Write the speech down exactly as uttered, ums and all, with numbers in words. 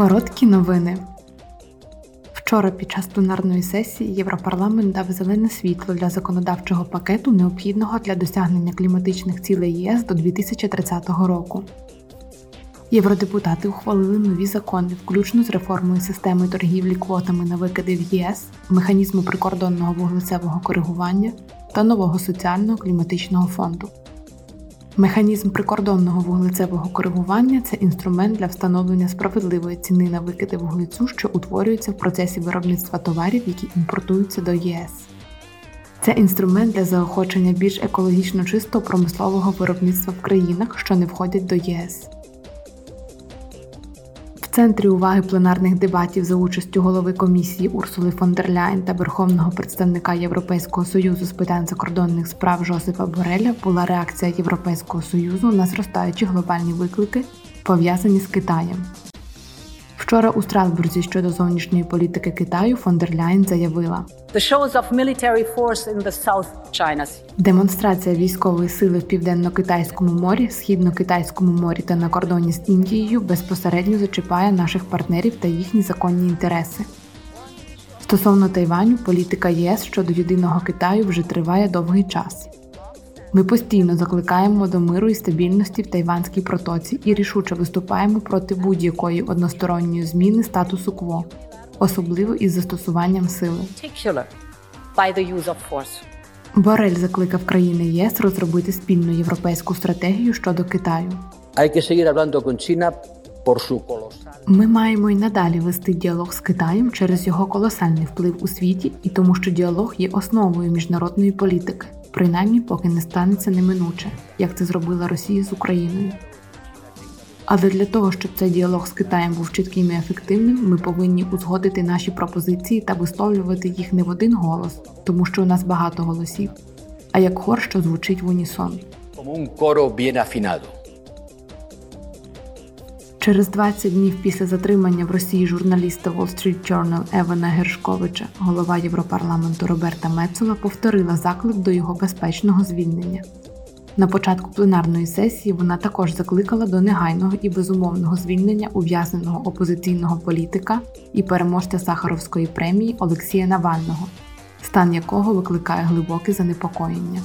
Короткі новини. Вчора під час пленарної сесії Європарламент дав зелене світло для законодавчого пакету, необхідного для досягнення кліматичних цілей ЄС до дві тисячі тридцятого року. Євродепутати ухвалили нові закони, включно з реформою системи торгівлі квотами на викиди в ЄС, механізму прикордонного вуглецевого коригування та нового соціального кліматичного фонду. Механізм прикордонного вуглецевого коригування – це інструмент для встановлення справедливої ціни на викиди вуглецю, що утворюються в процесі виробництва товарів, які імпортуються до ЄС. Це інструмент для заохочення більш екологічно чистого промислового виробництва в країнах, що не входять до ЄС. В центрі уваги пленарних дебатів за участю голови комісії Урсули фон дер Ляєн та верховного представника Європейського Союзу з питань закордонних справ Жозефа Бореля була реакція Європейського Союзу на зростаючі глобальні виклики, пов'язані з Китаєм. Вчора у Страсбурзі щодо зовнішньої політики Китаю фон дер Ляєн заявила: "Демонстрація військової сили в Південно-Китайському морі, Східно-Китайському морі та на кордоні з Індією безпосередньо зачіпає наших партнерів та їхні законні інтереси. Стосовно Тайваню, політика ЄС щодо єдиного Китаю вже триває довгий час. Ми постійно закликаємо до миру і стабільності в Тайванській протоці і рішуче виступаємо проти будь-якої односторонньої зміни статусу кво, особливо із застосуванням сили". Борель закликав країни ЄС розробити спільну європейську стратегію щодо Китаю. Ми маємо й надалі вести діалог з Китаєм через його колосальний вплив у світі і тому, що діалог є основою міжнародної політики. Принаймні, поки не станеться неминуче, як це зробила Росія з Україною. Але для того, щоб цей діалог з Китаєм був чітким і ефективним, ми повинні узгодити наші пропозиції та висловлювати їх не в один голос, тому що у нас багато голосів, а як хор, що звучить в унісон. Через двадцять днів після затримання в Росії журналіста Wall Street Journal Евана Гершковича голова Європарламенту Роберта Мецела повторила заклик до його безпечного звільнення. На початку пленарної сесії вона також закликала до негайного і безумовного звільнення ув'язненого опозиційного політика і переможця Сахаровської премії Олексія Навального, стан якого викликає глибоке занепокоєння.